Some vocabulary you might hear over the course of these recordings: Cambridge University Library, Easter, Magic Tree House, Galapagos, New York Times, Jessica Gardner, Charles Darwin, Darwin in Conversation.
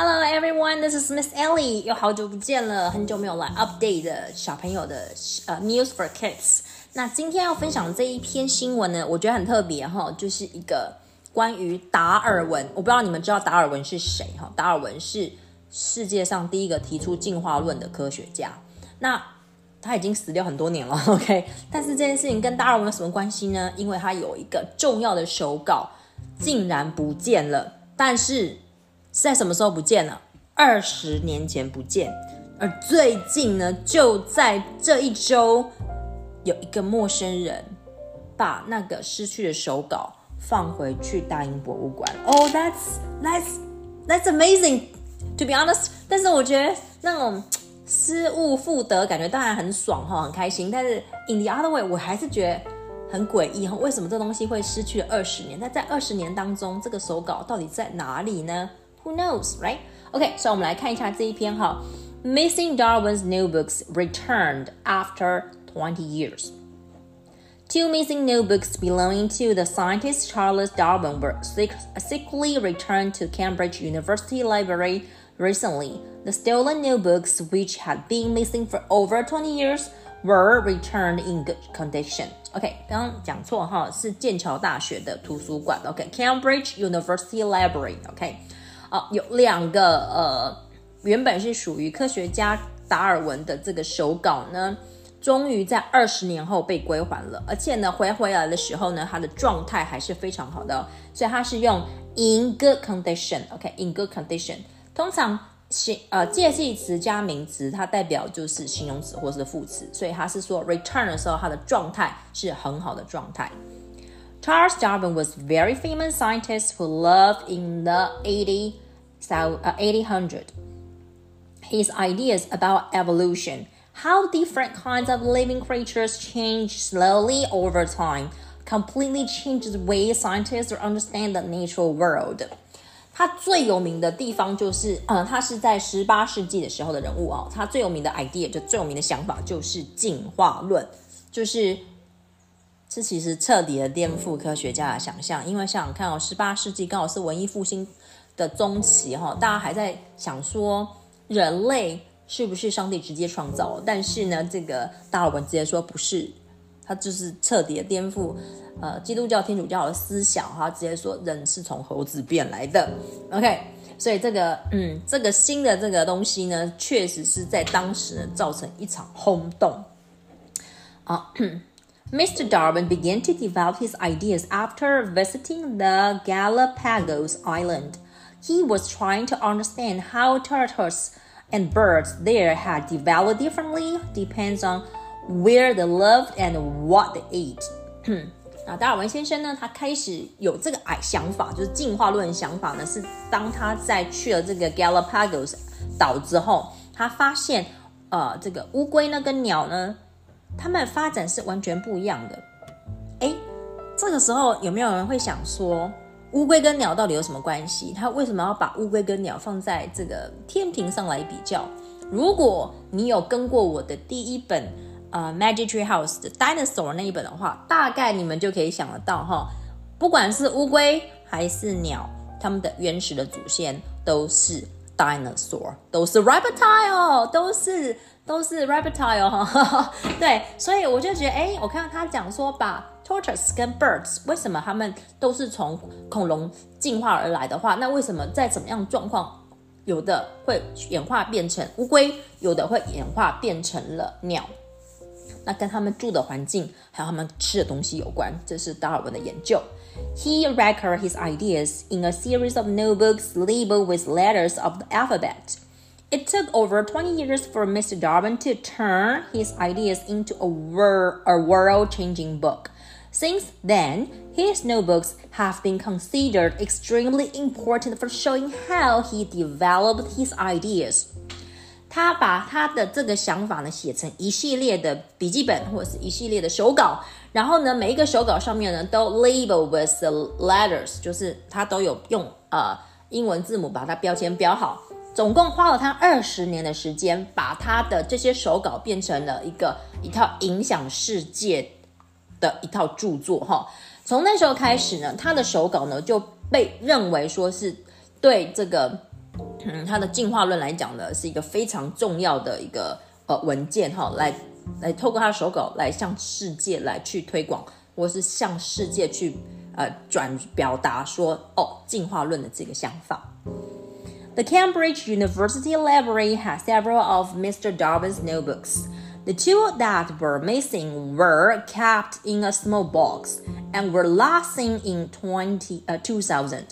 Hello everyone, this is Miss Ellie. 又好久不见了，很久没有来 update 的小朋友的news for kids。那今天要分享这一篇新闻呢，我觉得很特别哈，就是一个关于达尔文。我不知道你们知道达尔文是谁哈？达尔文是世界上第一个提出进化论的科学家。那他已经死掉很多年了 ，OK？ 但是这件事情跟达尔文有什么关系呢？因为他有一个重要的手稿竟然不见了，但是。是在什么时候不见了？20年前不见，而最近呢，就在这一周，有一个陌生人把那个失去的手稿放回去大英博物馆。Oh, that's amazing. To be honest， 但是我觉得那种失物复得感觉当然很爽哈，很开心。但是 in the other way， 我还是觉得。很诡异，为什么这东西会失去了20年？那在20年当中，这个手稿到底在哪里呢？ Who knows, right? OK, 所以我们来看一下这一篇哈。Missing Darwin's new books returned after 20 years. Two missing new books belonging to the scientist Charles Darwin were secretly returned to Cambridge University Library recently. The stolen new books, which had been missing for over 20 years,were returned in good condition. OK, 刚刚讲错哈，是剑桥大学的图书馆。OK, Cambridge University Library. OK, 有两个原本是属于科学家达尔文的这个手稿呢，终于在20年后被归还了。而且呢，回来的时候呢，它的状态还是非常好的，所以它是用 in good condition. OK, in good condition. 通常。介系词加名词，它代表就是形容词或是副词，所以它是说 return 的时候，它的状态是很好的状态。Charles Darwin was a very famous scientist who lived in the 1800s. His ideas about evolution, how different kinds of living creatures change slowly over time, completely changed the way scientists understand the natural world.他最有名的地方就是，他是在18世纪的时候的人物哦。他最有名的 idea 就最有名的想法就是进化论，就是这其实彻底的颠覆科学家的想象。因为想想看哦，18世纪刚好是文艺复兴的中期哈，大家还在想说人类是不是上帝直接创造？但是呢，这个达尔文直接说不是，他就是彻底的颠覆。基督教、天主教的思想，他直接说人是从猴子变来的。OK， 所以这个新的这个东西呢，确实是在当时呢造成一场轰动。Mr. Darwin began to develop his ideas after visiting the Galapagos Island. He was trying to understand how turtles and birds there had developed differently depends on where they lived and what they ate. 达尔文先生呢，他开始有这个想法，就是进化论想法呢，是当他在去了这个 Galapagos 岛之后，他发现，这个乌龟呢跟鸟呢，它们发展是完全不一样的。哎，这个时候有没有人会想说，乌龟跟鸟到底有什么关系？他为什么要把乌龟跟鸟放在这个天平上来比较？如果你有跟过我的第一本。Magic Tree House 的 Dinosaur 那一本的话，大概你们就可以想得到哈，不管是乌龟还是鸟，它们的原始的祖先都是 Dinosaur， 都是 Reptile， 都是 Reptile 哈。对，所以我就觉得，我看到他讲说，把 Tortoise 跟 Birds 为什么他们都是从恐龙进化而来的话，那为什么在怎么样状况，有的会演化变成乌龟，有的会演化变成了鸟？那跟他们住的环境还有他们吃的东西有关，这是达尔文的研究。He recorded his ideas in a series of new books labeled with letters of the alphabet. It took over 20 years for Mr. Darwin to turn his ideas into a world-changing book. Since then, his notebooks have been considered extremely important for showing how he developed his ideas.他把他的这个想法呢写成一系列的笔记本或者是一系列的手稿，然后呢每一个手稿上面呢都 label with the letters， 就是他都有用英文字母把它标签标好。总共花了他20年的时间，把他的这些手稿变成了一套影响世界的一套著作哈。从那时候开始呢，他的手稿呢就被认为说是对这个它的进化论来讲呢，是一个非常重要的一个文件哈，来透过它的手稿来向世界来去推广，或是向世界去表达说进化论的这个想法。The Cambridge University Library has several of Mr. Darwin's notebooks. The two that were missing were kept in a small box and were last seen in 2000.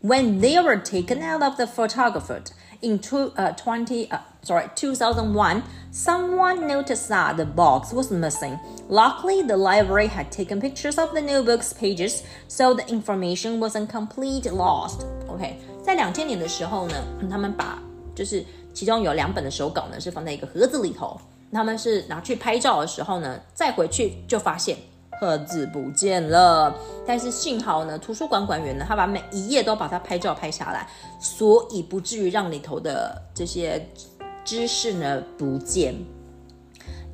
When they were taken out of the photographer in 2001, someone noticed that the box was missing. Luckily, the library had taken pictures of the notebook's pages, so the information wasn't completely lost. Okay. 在2000年的时候呢，他们把就是其中有2本的手稿呢是放在一个盒子里头，他们是拿去拍照的时候呢，再回去就发现盒子不见了。但是幸好呢，图书馆馆员呢，他把每一页都把它拍照拍下来，所以不至于让里头的这些知识呢不见。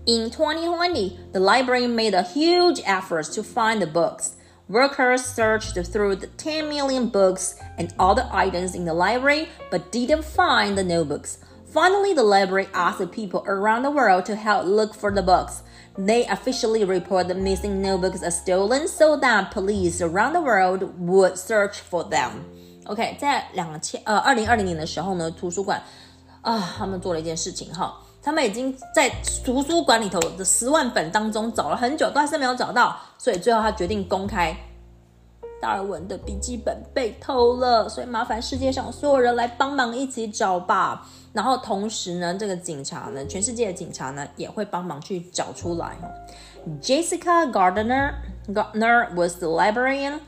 In 2020, the library made a huge effort to find the books.Workers searched through the 10 million books and other items in the library, but didn't find the notebooks. Finally, the library asked the people around the world to help look for the books. They officially report the missing notebooks as stolen so that police around the world would search for them. OK, 在2020年的时候呢，图书馆他们做了一件事情哈，他们已经在图书馆里头的10万本当中找了很久，都还是没有找到，所以最后他决定公开达尔文的笔记本被偷了，所以麻烦世界上所有人来帮忙一起找吧。然后同时呢，这个警察呢，全世界的警察呢也会帮忙去找出来。Jessica Gardner was the librarian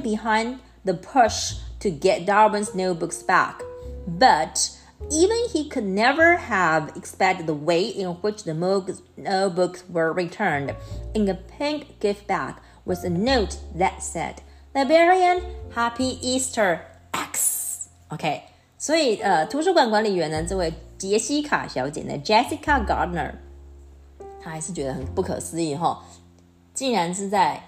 behind the push to get Darwin's notebooks back, but.Even he could never have expected the way in which the notebooks were returned. In a pink gift bag was a note that said, "Librarian, Happy Easter X." Okay, 所以图书馆管理员呢，这位杰西卡小姐呢 ，Jessica Gardner， 她还是觉得很不可思议哈，竟然是在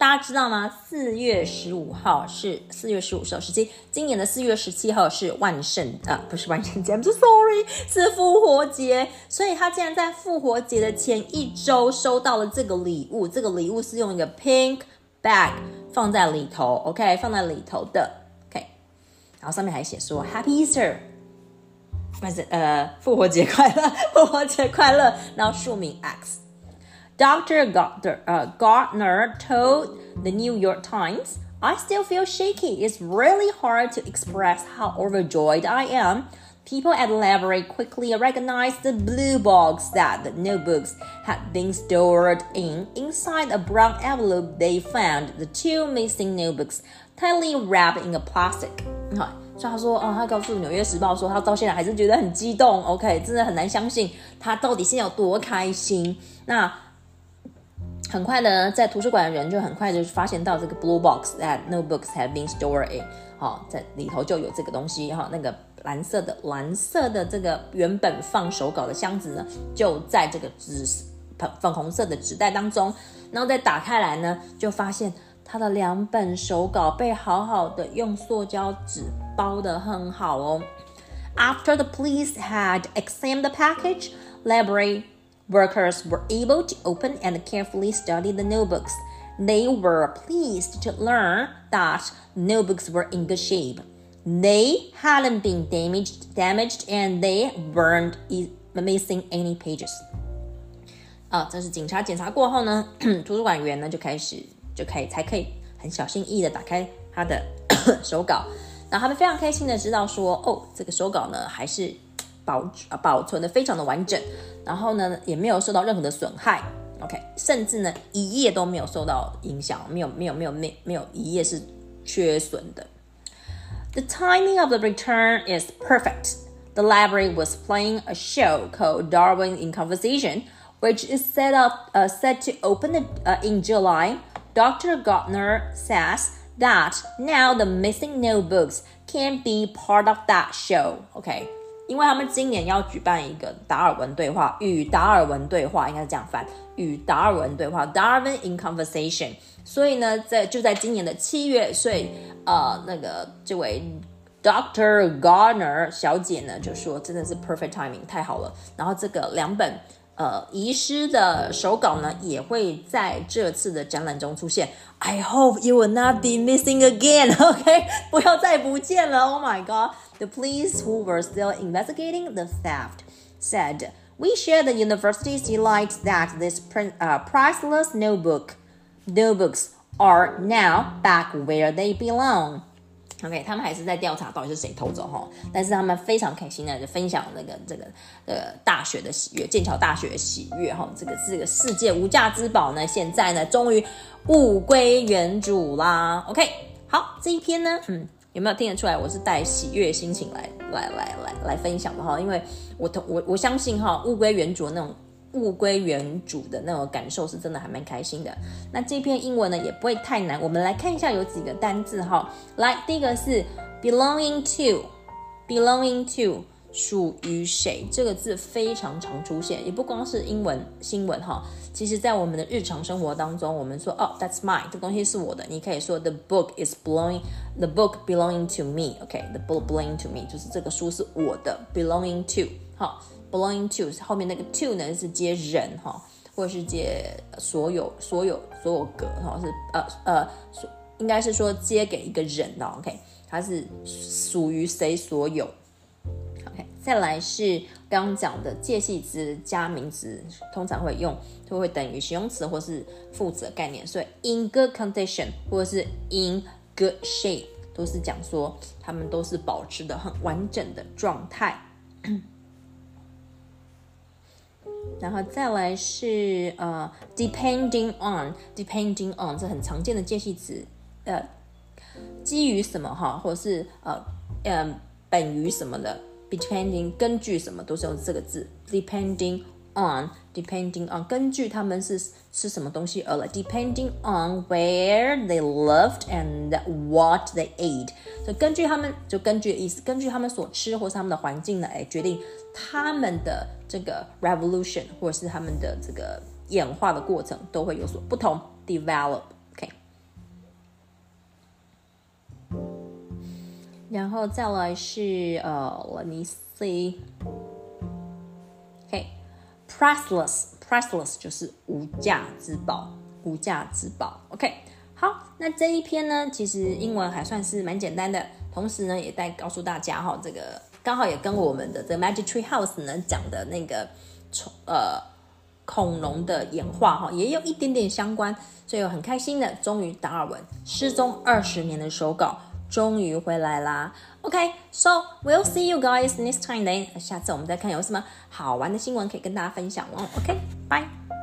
大家知道吗？4月15号是4月15、16、17，今年的4月17号是万圣不是万圣节 ，I'm so sorry， 是复活节。所以他竟然在复活节的前一周收到了这个礼物，这个礼物是用一个 pink bag 放在里头 ，OK， 放在里头的 ，OK， 然后上面还写说 Happy Easter， 但是复活节快乐，复活节快乐，然后署名 X。Dr. Gardner told the New York Times, "I still feel shaky. It's really hard to express how overjoyed I am." People at the library quickly recognized the blue box that the notebooks had been stored in. Inside a brown envelope, they found the two missing notebooks, tightly wrapped in a plastic. 所以他说，他告诉《纽约时报》说，他到现在还是觉得很激动。OK， 真的很难相信他到底现在有多开心。那很快呢，在图书馆的人就很快就发现到这个 blue box that notebooks have been stored in， 在里头就有这个东西哈，那个蓝色的这个原本放手稿的箱子呢，就在这个粉红色的纸袋当中，然后再打开来呢，就发现它的2本手稿被好好的用塑胶纸包得很好哦。After the police had examined the package, library workers were able to open and carefully study the notebooks. They were pleased to learn that notebooks were in good shape. They hadn't been damaged and they weren't missing any pages. 这是警察检查过后呢，图书馆员呢才可以很小心翼翼的打开他的手稿。然后他们非常开心的知道说，这个手稿呢还是保存的非常的完整，然后呢也没有受到任何的损害 ，OK， 甚至呢一页都没有受到影响，没有一页是缺损的。The timing of the return is perfect. The library was playing a show called Darwin in Conversation, which is set to open in July. Dr. Gardner says that now the missing notebooks can be part of that show. OK。因为他们今年要举办一个与达尔文对话应该是这样翻，与达尔文对话 Darwin in Conversation， 所以呢就在今年的7月，所以这位 Dr. Gardner 小姐呢就说真的是 perfect timing， 太好了。然后这个两本遗失的手稿呢也会在这次的展览中出现。I hope you will not be missing again, okay? 不要再不见了 Oh my god. The police who were still investigating the theft said, We share the university's delight that this priceless notebooks are now back where they belong.OK， 他们还是在调查到底是谁偷走哈，但是他们非常开心的分享这个大学的喜悦，剑桥大学的喜悦哈，这个世界无价之宝呢，现在呢终于物归原主啦。OK， 好，这一篇呢，有没有听得出来我是带喜悦心情来分享的哈？因为我相信哈，物归原主的那种。物归原主的那种感受是真的还蛮开心的。那这篇英文呢也不会太难，我们来看一下有几个单字哈。来，第一个是 belonging to 属于谁，这个字非常常出现，也不光是英文新闻哈，其实在我们的日常生活当中，我们说哦 that's mine， 这东西是我的，你可以说 the book belonging to me， OK， the book belonging to me 就是这个书是我的 belonging to 好。belonging to 后面那个 to 呢是接人哈，或者是接所有格哈，是应该是说接给一个人的 OK， 它是属于谁所有 OK。再来是刚刚讲的介系词加名词，通常会用就会等于形容词或是副词的概念，所以 in good condition 或者是 in good shape 都是讲说他们都是保持的很完整的状态。然后再来是depending on 这很常见的介系词，基于什么哈，或者是本于什么的 ，depending 根据什么都是用这个字 depending on 根据他们是吃什么东西而来 ，depending on where they lived and what they ate， 所以根据他们就根据的意思，根据他们所吃或是他们的环境呢，决定他们的这个 revolution 或者是他们的这个演化的过程都会有所不同 develop OK。 然后再来是let me see OK priceless 就是无价之宝OK。 好，那这一篇呢其实英文还算是蛮简单的，同时呢也在告诉大家哈，这个刚好也跟我们的 The Magic Tree House 呢讲的那个恐龙的演化也有一点点相关，所以我很开心的，终于达尔文失踪20年的手稿终于回来啦。OK， so we'll see you guys next time then， 下次我们再看有什么好玩的新闻可以跟大家分享哦。OK， bye。